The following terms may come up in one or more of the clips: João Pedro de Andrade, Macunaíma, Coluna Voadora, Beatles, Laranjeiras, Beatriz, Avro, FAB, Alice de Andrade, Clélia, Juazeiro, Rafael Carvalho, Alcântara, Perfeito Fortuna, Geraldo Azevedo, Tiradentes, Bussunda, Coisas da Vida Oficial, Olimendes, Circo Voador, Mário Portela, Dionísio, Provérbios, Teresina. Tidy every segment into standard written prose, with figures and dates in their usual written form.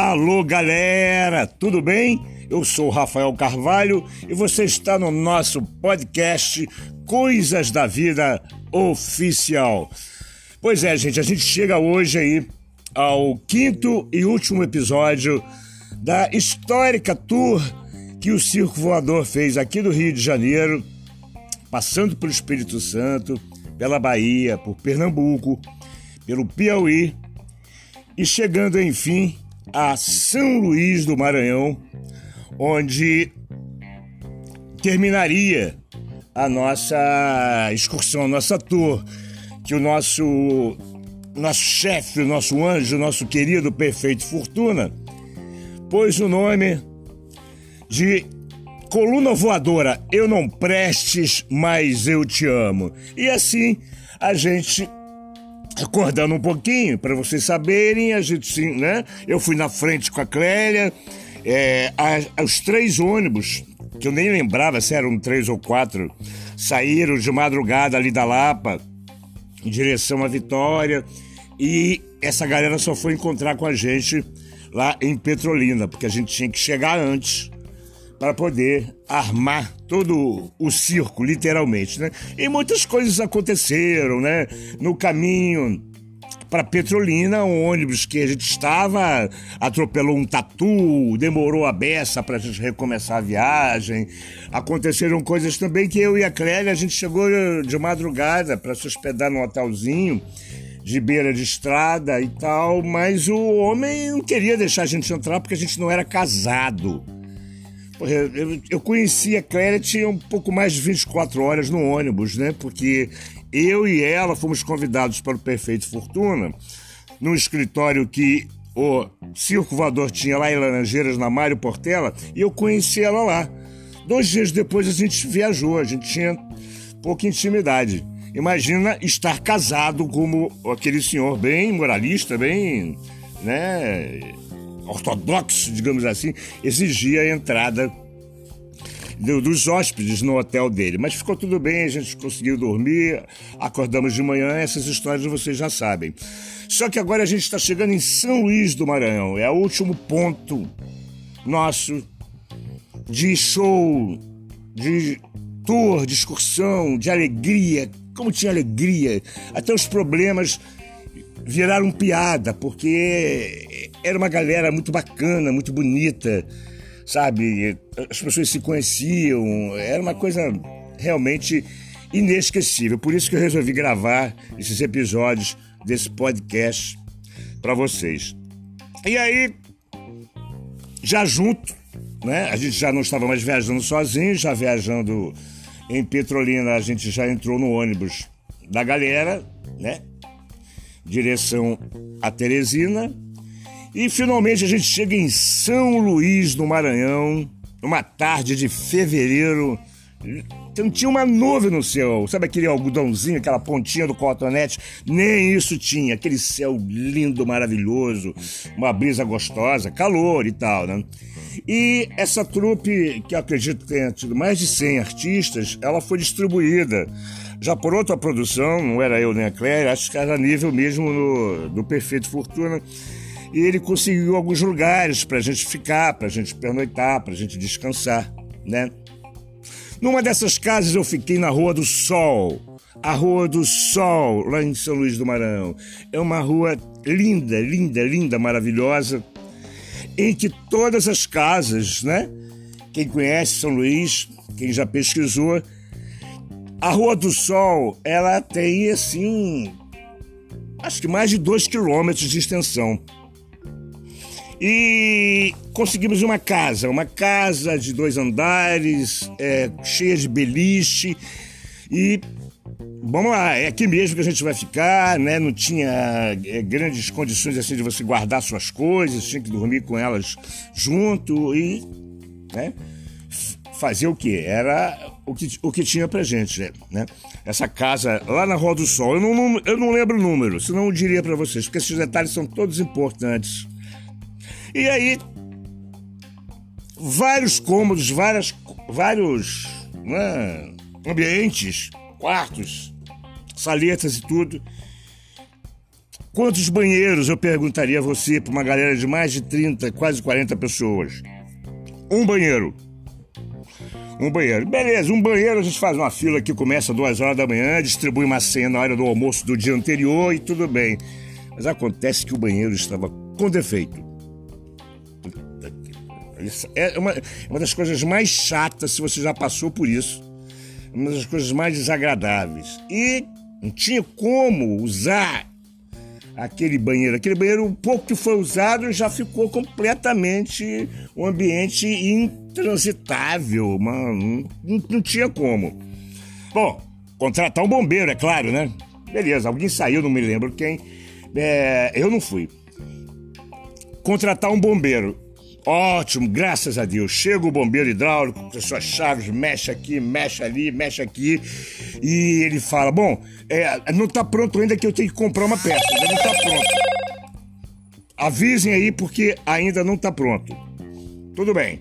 Alô galera, tudo bem? Eu sou Rafael Carvalho e você está no nosso podcast Coisas da Vida Oficial. Pois é, gente, a gente chega hoje aí ao quinto e último episódio da histórica tour que o Circo Voador fez aqui do Rio de Janeiro, passando pelo Espírito Santo, pela Bahia, por Pernambuco, pelo Piauí e chegando, enfim, a São Luís do Maranhão, onde terminaria a nossa excursão, a nossa tour, que o nosso chefe, o nosso anjo, o nosso querido Perfeito Fortuna, pôs o nome de Coluna Voadora, Eu Não Prestes, Mas Eu Te Amo. E assim, a gente, acordando um pouquinho, para vocês saberem, a gente sim, né? Eu fui na frente com a Clélia, os três ônibus, que eu nem lembrava se eram três ou quatro, saíram de madrugada ali da Lapa, em direção à Vitória, e essa galera só foi encontrar com a gente lá em Petrolina, porque a gente tinha que chegar antes para poder armar todo o circo, literalmente, né? E muitas coisas aconteceram, né? No caminho para Petrolina, um ônibus que a gente estava atropelou um tatu, demorou a beça para a gente recomeçar a viagem. Aconteceram coisas também que eu e a Clélia, a gente chegou de madrugada para se hospedar num hotelzinho de beira de estrada e tal, mas o homem não queria deixar a gente entrar porque a gente não era casado. Eu conheci a Clélia, tinha um pouco mais de 24 horas no ônibus, né? Porque eu e ela fomos convidados para o Perfeito Fortuna, num escritório que o Circo Voador tinha lá em Laranjeiras, na Mário Portela, e eu conheci ela lá. 2 dias depois a gente viajou, a gente tinha pouca intimidade. Imagina estar casado como aquele senhor bem moralista, bem, né, ortodoxo, digamos assim, exigia a entrada dos hóspedes no hotel dele. Mas ficou tudo bem, a gente conseguiu dormir, acordamos de manhã, essas histórias vocês já sabem. Só que agora a gente está chegando em São Luís do Maranhão, é o último ponto nosso de show, de tour, de excursão, de alegria. Como tinha alegria, até os problemas viraram piada, porque era uma galera muito bacana, muito bonita, sabe? As pessoas se conheciam, era uma coisa realmente inesquecível. Por isso que eu resolvi gravar esses episódios desse podcast para vocês. E aí, já junto, né? A gente já não estava mais viajando sozinho, já viajando em Petrolina, a gente já entrou no ônibus da galera, né? Direção a Teresina. E finalmente a gente chega em São Luís do Maranhão, numa tarde de fevereiro. Então, tinha uma nuvem no céu, sabe aquele algodãozinho, aquela pontinha do cotonete? Nem isso tinha, aquele céu lindo, maravilhoso, uma brisa gostosa, calor e tal, né? E essa trupe, que eu acredito que tenha tido mais de 100 artistas, ela foi distribuída já por outra produção, não era eu nem a Clélia, acho que era nível mesmo do Perfeito Fortuna. E ele conseguiu alguns lugares pra gente ficar, pra gente pernoitar, pra gente descansar, né? Numa dessas casas eu fiquei na Rua do Sol, a Rua do Sol, lá em São Luís do Maranhão. É uma rua linda, linda, linda, maravilhosa, em que todas as casas, né? Quem conhece São Luís, quem já pesquisou, a Rua do Sol, ela tem, assim, acho que mais de 2 quilômetros de extensão. E conseguimos uma casa de 2 andares, cheia de beliche, e vamos lá, é aqui mesmo que a gente vai ficar, né? Não tinha grandes condições assim de você guardar suas coisas, tinha que dormir com elas junto e, né, fazer o que? Era o que tinha pra gente, né? Essa casa lá na Rua do Sol, eu não lembro o número, senão eu diria pra vocês, porque esses detalhes são todos importantes. E aí, vários cômodos, vários ambientes, quartos, saletas e tudo, Quantos banheiros, eu perguntaria a você, para uma galera de mais de 30, quase 40 pessoas? Um banheiro. Um banheiro. Beleza, um banheiro, a gente faz uma fila que começa às 2 horas da manhã, distribui uma senha na hora do almoço do dia anterior e tudo bem. Mas acontece que o banheiro estava com defeito. É uma das coisas mais chatas, se você já passou por isso. Uma das coisas mais desagradáveis. E não tinha como usar aquele banheiro. Aquele banheiro, um pouco que foi usado, já ficou completamente um ambiente intransitável. Não tinha como. Bom, contratar um bombeiro, é claro, né? Beleza, alguém saiu, não me lembro quem. Eu não fui. Contratar um bombeiro. Ótimo, graças a Deus. Chega o bombeiro hidráulico com suas chaves, mexe aqui, mexe ali, mexe aqui. E ele fala, bom, não está pronto ainda que eu tenho que comprar uma peça. Ainda não está pronto. Avisem aí porque ainda não está pronto. Tudo bem.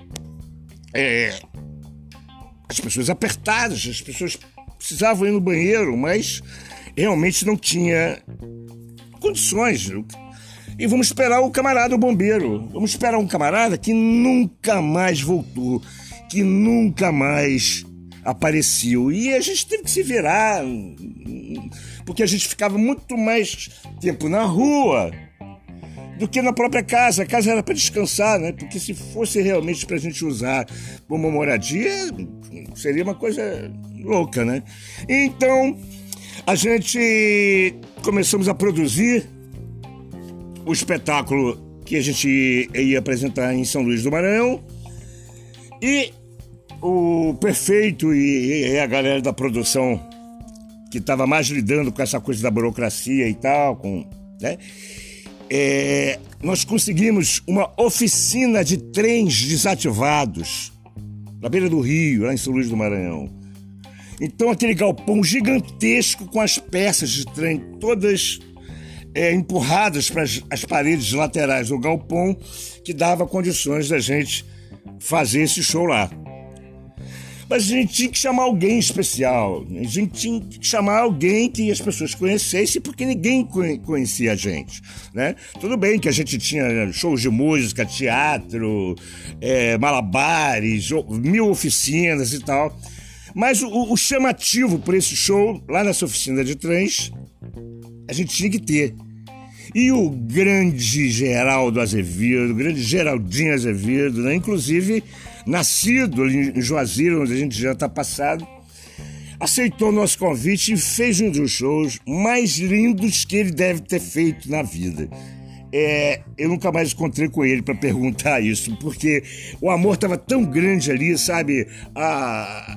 As pessoas apertadas, as pessoas precisavam ir no banheiro, mas realmente não tinha condições. E vamos esperar o camarada, o bombeiro. Vamos esperar um camarada que nunca mais voltou, que nunca mais apareceu. E a gente teve que se virar, porque a gente ficava muito mais tempo na rua do que na própria casa. A casa era para descansar, né? Porque se fosse realmente para a gente usar como moradia, seria uma coisa louca, né? Então, a gente começamos a produzir o espetáculo que a gente ia apresentar em São Luís do Maranhão, e o prefeito e a galera da produção que estava mais lidando com essa coisa da burocracia e tal, nós conseguimos uma oficina de trens desativados na beira do rio, lá em São Luís do Maranhão. Então aquele galpão gigantesco com as peças de trem todas empurradas para as paredes laterais do galpão, que dava condições da gente fazer esse show lá. Mas a gente tinha que chamar alguém especial, a gente tinha que chamar alguém que as pessoas conhecessem, porque ninguém conhecia a gente, né? Tudo bem que a gente tinha shows de música, teatro, malabares, mil oficinas e tal, mas o chamativo por esse show, lá nessa oficina de trens, a gente tinha que ter. E o grande Geraldo Azevedo, o grande Geraldinho Azevedo, né? Inclusive nascido ali em Juazeiro, onde a gente já está passado, aceitou o nosso convite e fez um dos shows mais lindos que ele deve ter feito na vida. Eu nunca mais encontrei com ele para perguntar isso, porque o amor estava tão grande ali, sabe?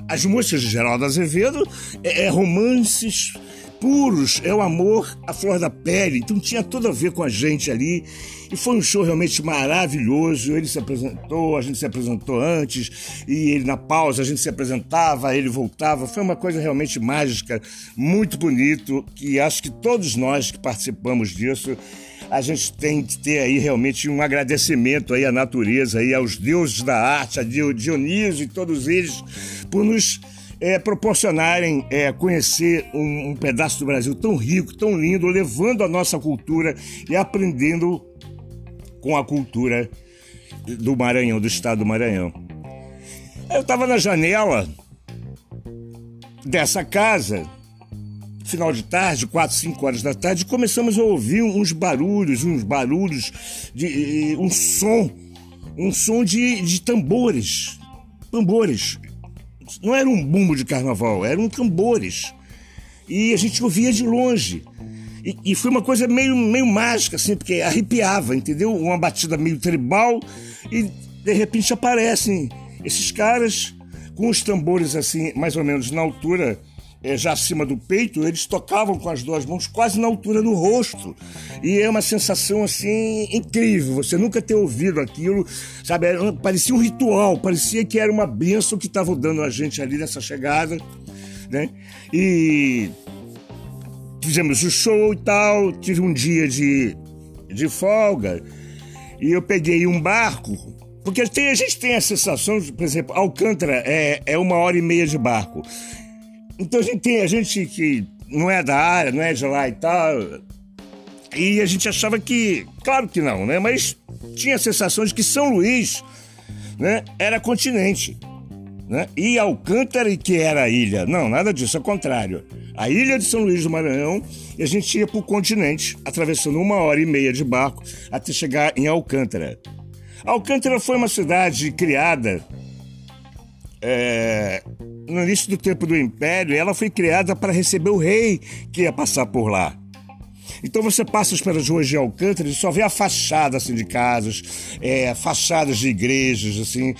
As músicas de Geraldo Azevedo romances puros, é o amor à flor da pele, então tinha tudo a ver com a gente ali, e foi um show realmente maravilhoso. Ele se apresentou, a gente se apresentou antes, e ele na pausa, a gente se apresentava, ele voltava, foi uma coisa realmente mágica, muito bonito, que acho que todos nós que participamos disso, a gente tem que ter aí realmente um agradecimento aí à natureza, aí aos deuses da arte, a Dionísio e todos eles, por nos proporcionarem conhecer um pedaço do Brasil tão rico, tão lindo, levando a nossa cultura e aprendendo com a cultura do Maranhão, do estado do Maranhão. Eu estava na janela dessa casa, final de tarde, 4, 5 horas da tarde, começamos a ouvir uns barulhos, um som de tambores. Não era um bumbo de carnaval, eram tambores. E a gente ouvia de longe. E foi uma coisa meio mágica, assim, porque arrepiava, entendeu? Uma batida meio tribal e, de repente, aparecem esses caras com os tambores, assim, mais ou menos na altura, já acima do peito. Eles tocavam com as duas mãos quase na altura do rosto. E é uma sensação, assim, incrível. Você nunca ter ouvido aquilo, sabe? Parecia um ritual, parecia que era uma bênção que estavam dando a gente ali nessa chegada, né? E fizemos o show e tal. Tive um dia de folga e eu peguei um barco, porque a gente tem a sensação de, por exemplo, Alcântara é 1h30 de barco. Então a gente que não é da área, não é de lá e tal, E a gente achava que, claro que não, né? Mas tinha a sensação de que São Luís, né, era continente, né? E Alcântara que era ilha. Não, nada disso, ao contrário. A ilha de São Luís do Maranhão, e a gente ia para o continente, atravessando 1h30 de barco até chegar em Alcântara. Alcântara foi uma cidade criada no início do tempo do Império, e ela foi criada para receber o rei que ia passar por lá. Então você passa pelas ruas de Alcântara e só vê a fachada assim, de casas, fachadas de igrejas, assim,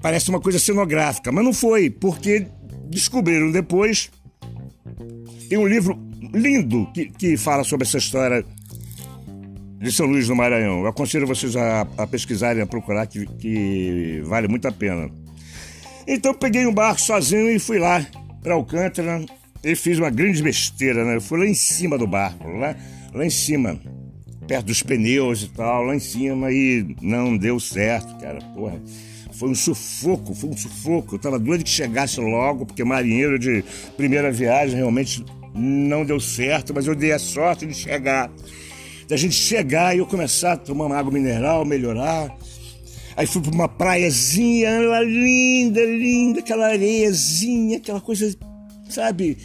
parece uma coisa cenográfica, mas não foi, porque descobriram depois. Tem um livro lindo que fala sobre essa história de São Luís do Maranhão. Eu aconselho vocês a pesquisarem, a procurar, que vale muito a pena. Então peguei um barco sozinho e fui lá para Alcântara. Ele fez uma grande besteira, né? Eu fui lá em cima do barco, lá em cima, perto dos pneus e tal, lá em cima, e não deu certo, cara, porra. Foi um sufoco. Eu tava doido que chegasse logo, porque marinheiro de primeira viagem realmente não deu certo, mas eu dei a sorte de chegar. Da gente chegar e eu começar a tomar uma água mineral, melhorar. Aí fui pra uma praiazinha, lá linda, aquela areiazinha, aquela coisa, sabe,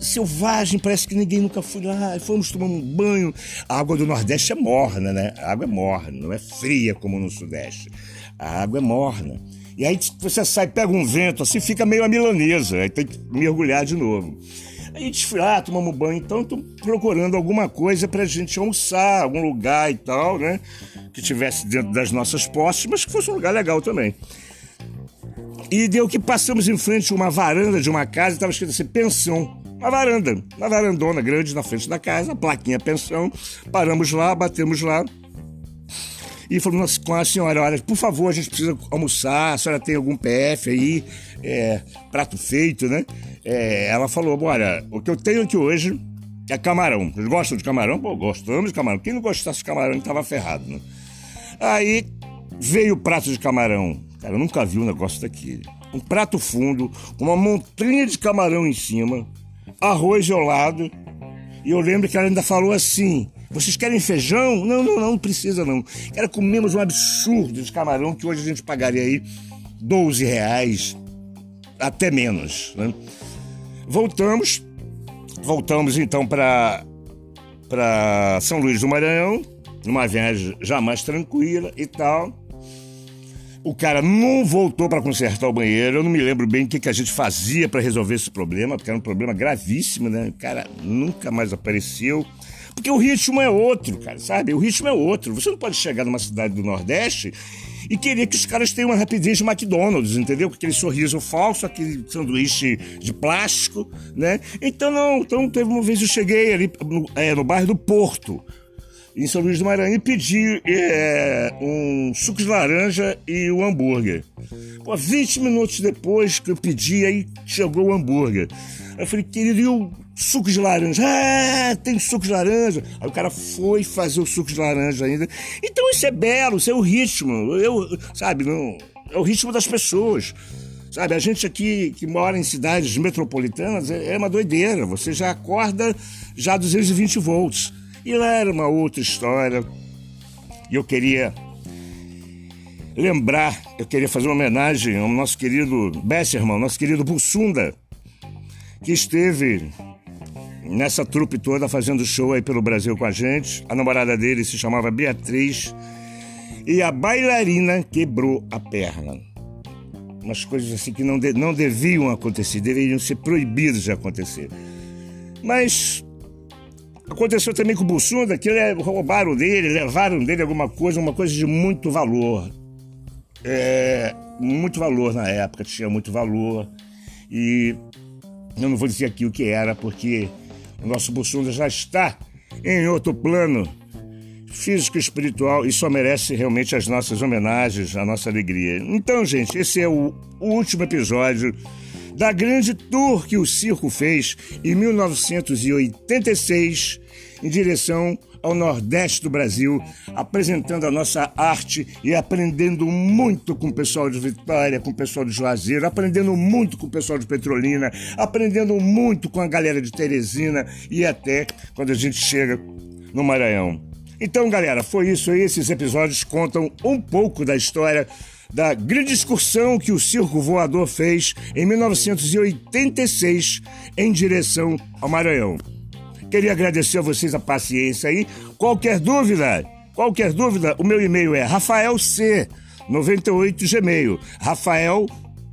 selvagem, parece que ninguém nunca foi lá. Fomos tomar um banho. A água do Nordeste é morna, né? A água é morna, não é fria como no Sudeste. A água é morna. E aí você sai, pega um vento assim, fica meio a milanesa. Aí tem que mergulhar de novo. Aí a gente foi lá, tomamos banho. Então estou procurando alguma coisa pra gente almoçar, algum lugar e tal, né? Que tivesse dentro das nossas posses, mas que fosse um lugar legal também. E deu que passamos em frente a uma varanda de uma casa, estava escrito assim, pensão. Uma varandona grande na frente da casa, a plaquinha pensão. Paramos lá, batemos lá. E falamos com a senhora, olha, por favor, a gente precisa almoçar, a senhora tem algum PF aí, prato feito, né? Ela falou, olha, o que eu tenho aqui hoje é camarão. Vocês gostam de camarão? Pô, gostamos de camarão. Quem não gostasse de camarão estava ferrado, né? Aí veio o prato de camarão. Cara, eu nunca vi um negócio daquele. Um prato fundo, com uma montanha de camarão em cima, arroz gelado. E eu lembro que ela ainda falou assim, vocês querem feijão? Não precisa não. Cara, comemos um absurdo de camarão, que hoje a gente pagaria aí R$12, até menos, né? Voltamos então para São Luís do Maranhão, numa viagem já mais tranquila e tal. O cara não voltou para consertar o banheiro. Eu não me lembro bem o que a gente fazia para resolver esse problema, porque era um problema gravíssimo, né? O cara nunca mais apareceu. Porque o ritmo é outro, cara, sabe? O ritmo é outro. Você não pode chegar numa cidade do Nordeste e querer que os caras tenham uma rapidez de McDonald's, entendeu? Com aquele sorriso falso, aquele sanduíche de plástico, né? Então teve uma vez eu cheguei ali no bairro do Porto, em São Luís do Maranhão, e pedi um suco de laranja e um hambúrguer. Pô, 20 minutos depois que eu pedi, aí chegou o hambúrguer. Aí eu falei, querido, e o suco de laranja? Ah, tem suco de laranja. Aí o cara foi fazer o suco de laranja ainda. Então isso é belo, isso é o ritmo. É o ritmo das pessoas. Sabe, a gente aqui que mora em cidades metropolitanas é uma doideira. Você já acorda já a 220 volts. E lá era uma outra história. E eu queria lembrar, eu queria fazer uma homenagem ao nosso querido Besserman, nosso querido Bussunda, que esteve nessa trupe toda fazendo show aí pelo Brasil com a gente. A namorada dele se chamava Beatriz. E a bailarina quebrou a perna. Umas coisas assim que não deviam acontecer, deveriam ser proibidas de acontecer. Mas aconteceu também com o Bussunda, que roubaram dele, levaram dele alguma coisa, uma coisa de muito valor. Muito valor na época, tinha muito valor. E eu não vou dizer aqui o que era, porque o nosso Bussunda já está em outro plano físico e espiritual, e só merece realmente as nossas homenagens, a nossa alegria. Então, gente, esse é o último episódio da grande tour que o circo fez em 1986 em direção ao Nordeste do Brasil, apresentando a nossa arte e aprendendo muito com o pessoal de Vitória, com o pessoal de Juazeiro, aprendendo muito com o pessoal de Petrolina, aprendendo muito com a galera de Teresina e até quando a gente chega no Maranhão. Então, galera, foi isso aí. Esses episódios contam um pouco da história da grande excursão que o Circo Voador fez em 1986 em direção ao Maranhão. Queria agradecer a vocês a paciência aí. Qualquer dúvida, o meu e-mail é rafaelc98gmail, Rafael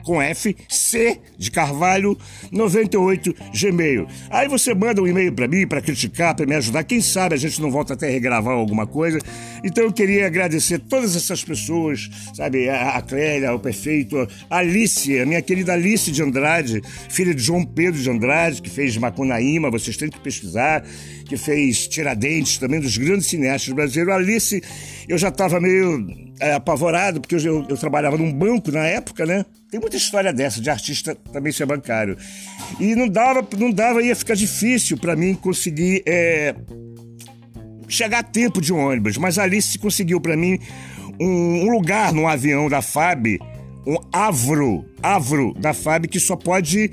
com F, C de Carvalho, 98 Gmail. Aí você manda um e-mail pra mim, pra criticar, pra me ajudar. Quem sabe a gente não volta até regravar alguma coisa. Então eu queria agradecer todas essas pessoas, sabe? A Clélia, o Perfeito, a Alice, a minha querida Alice de Andrade, filha de João Pedro de Andrade, que fez Macunaíma, vocês têm que pesquisar, que fez Tiradentes também, dos grandes cineastas brasileiros. A Alice, eu já tava meio... apavorado, porque eu trabalhava num banco na época, né? Tem muita história dessa, de artista também ser bancário. E não dava, ia ficar difícil para mim conseguir chegar a tempo de um ônibus. Mas a Alice conseguiu para mim um lugar no avião da FAB, um avro da FAB, que só pode...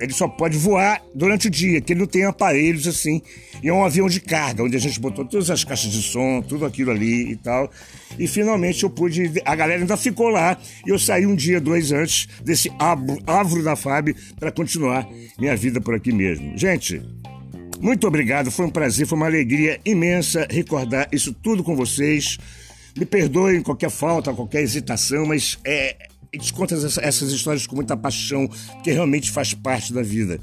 Ele só pode voar durante o dia, que ele não tem aparelhos assim. E é um avião de carga, onde a gente botou todas as caixas de som, tudo aquilo ali e tal. E finalmente eu pude... A galera ainda ficou lá. E eu saí um dia, dois antes desse avro da FAB para continuar minha vida por aqui mesmo. Gente, muito obrigado. Foi um prazer, foi uma alegria imensa recordar isso tudo com vocês. Me perdoem qualquer falta, qualquer hesitação, mas a gente conta essas histórias com muita paixão, que realmente faz parte da vida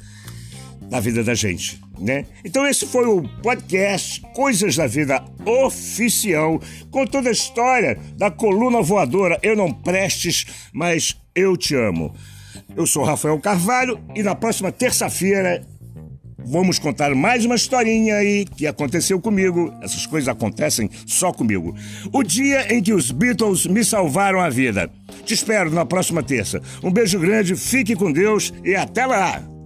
da gente, né? Então esse foi o podcast Coisas da Vida Oficial, com toda a história da Coluna Voadora. Eu não prestes, mas eu te amo. Eu sou Rafael Carvalho e na próxima terça-feira vamos contar mais uma historinha aí que aconteceu comigo. Essas coisas acontecem só comigo. O dia em que os Beatles me salvaram a vida. Te espero na próxima terça. Um beijo grande, fique com Deus e até lá!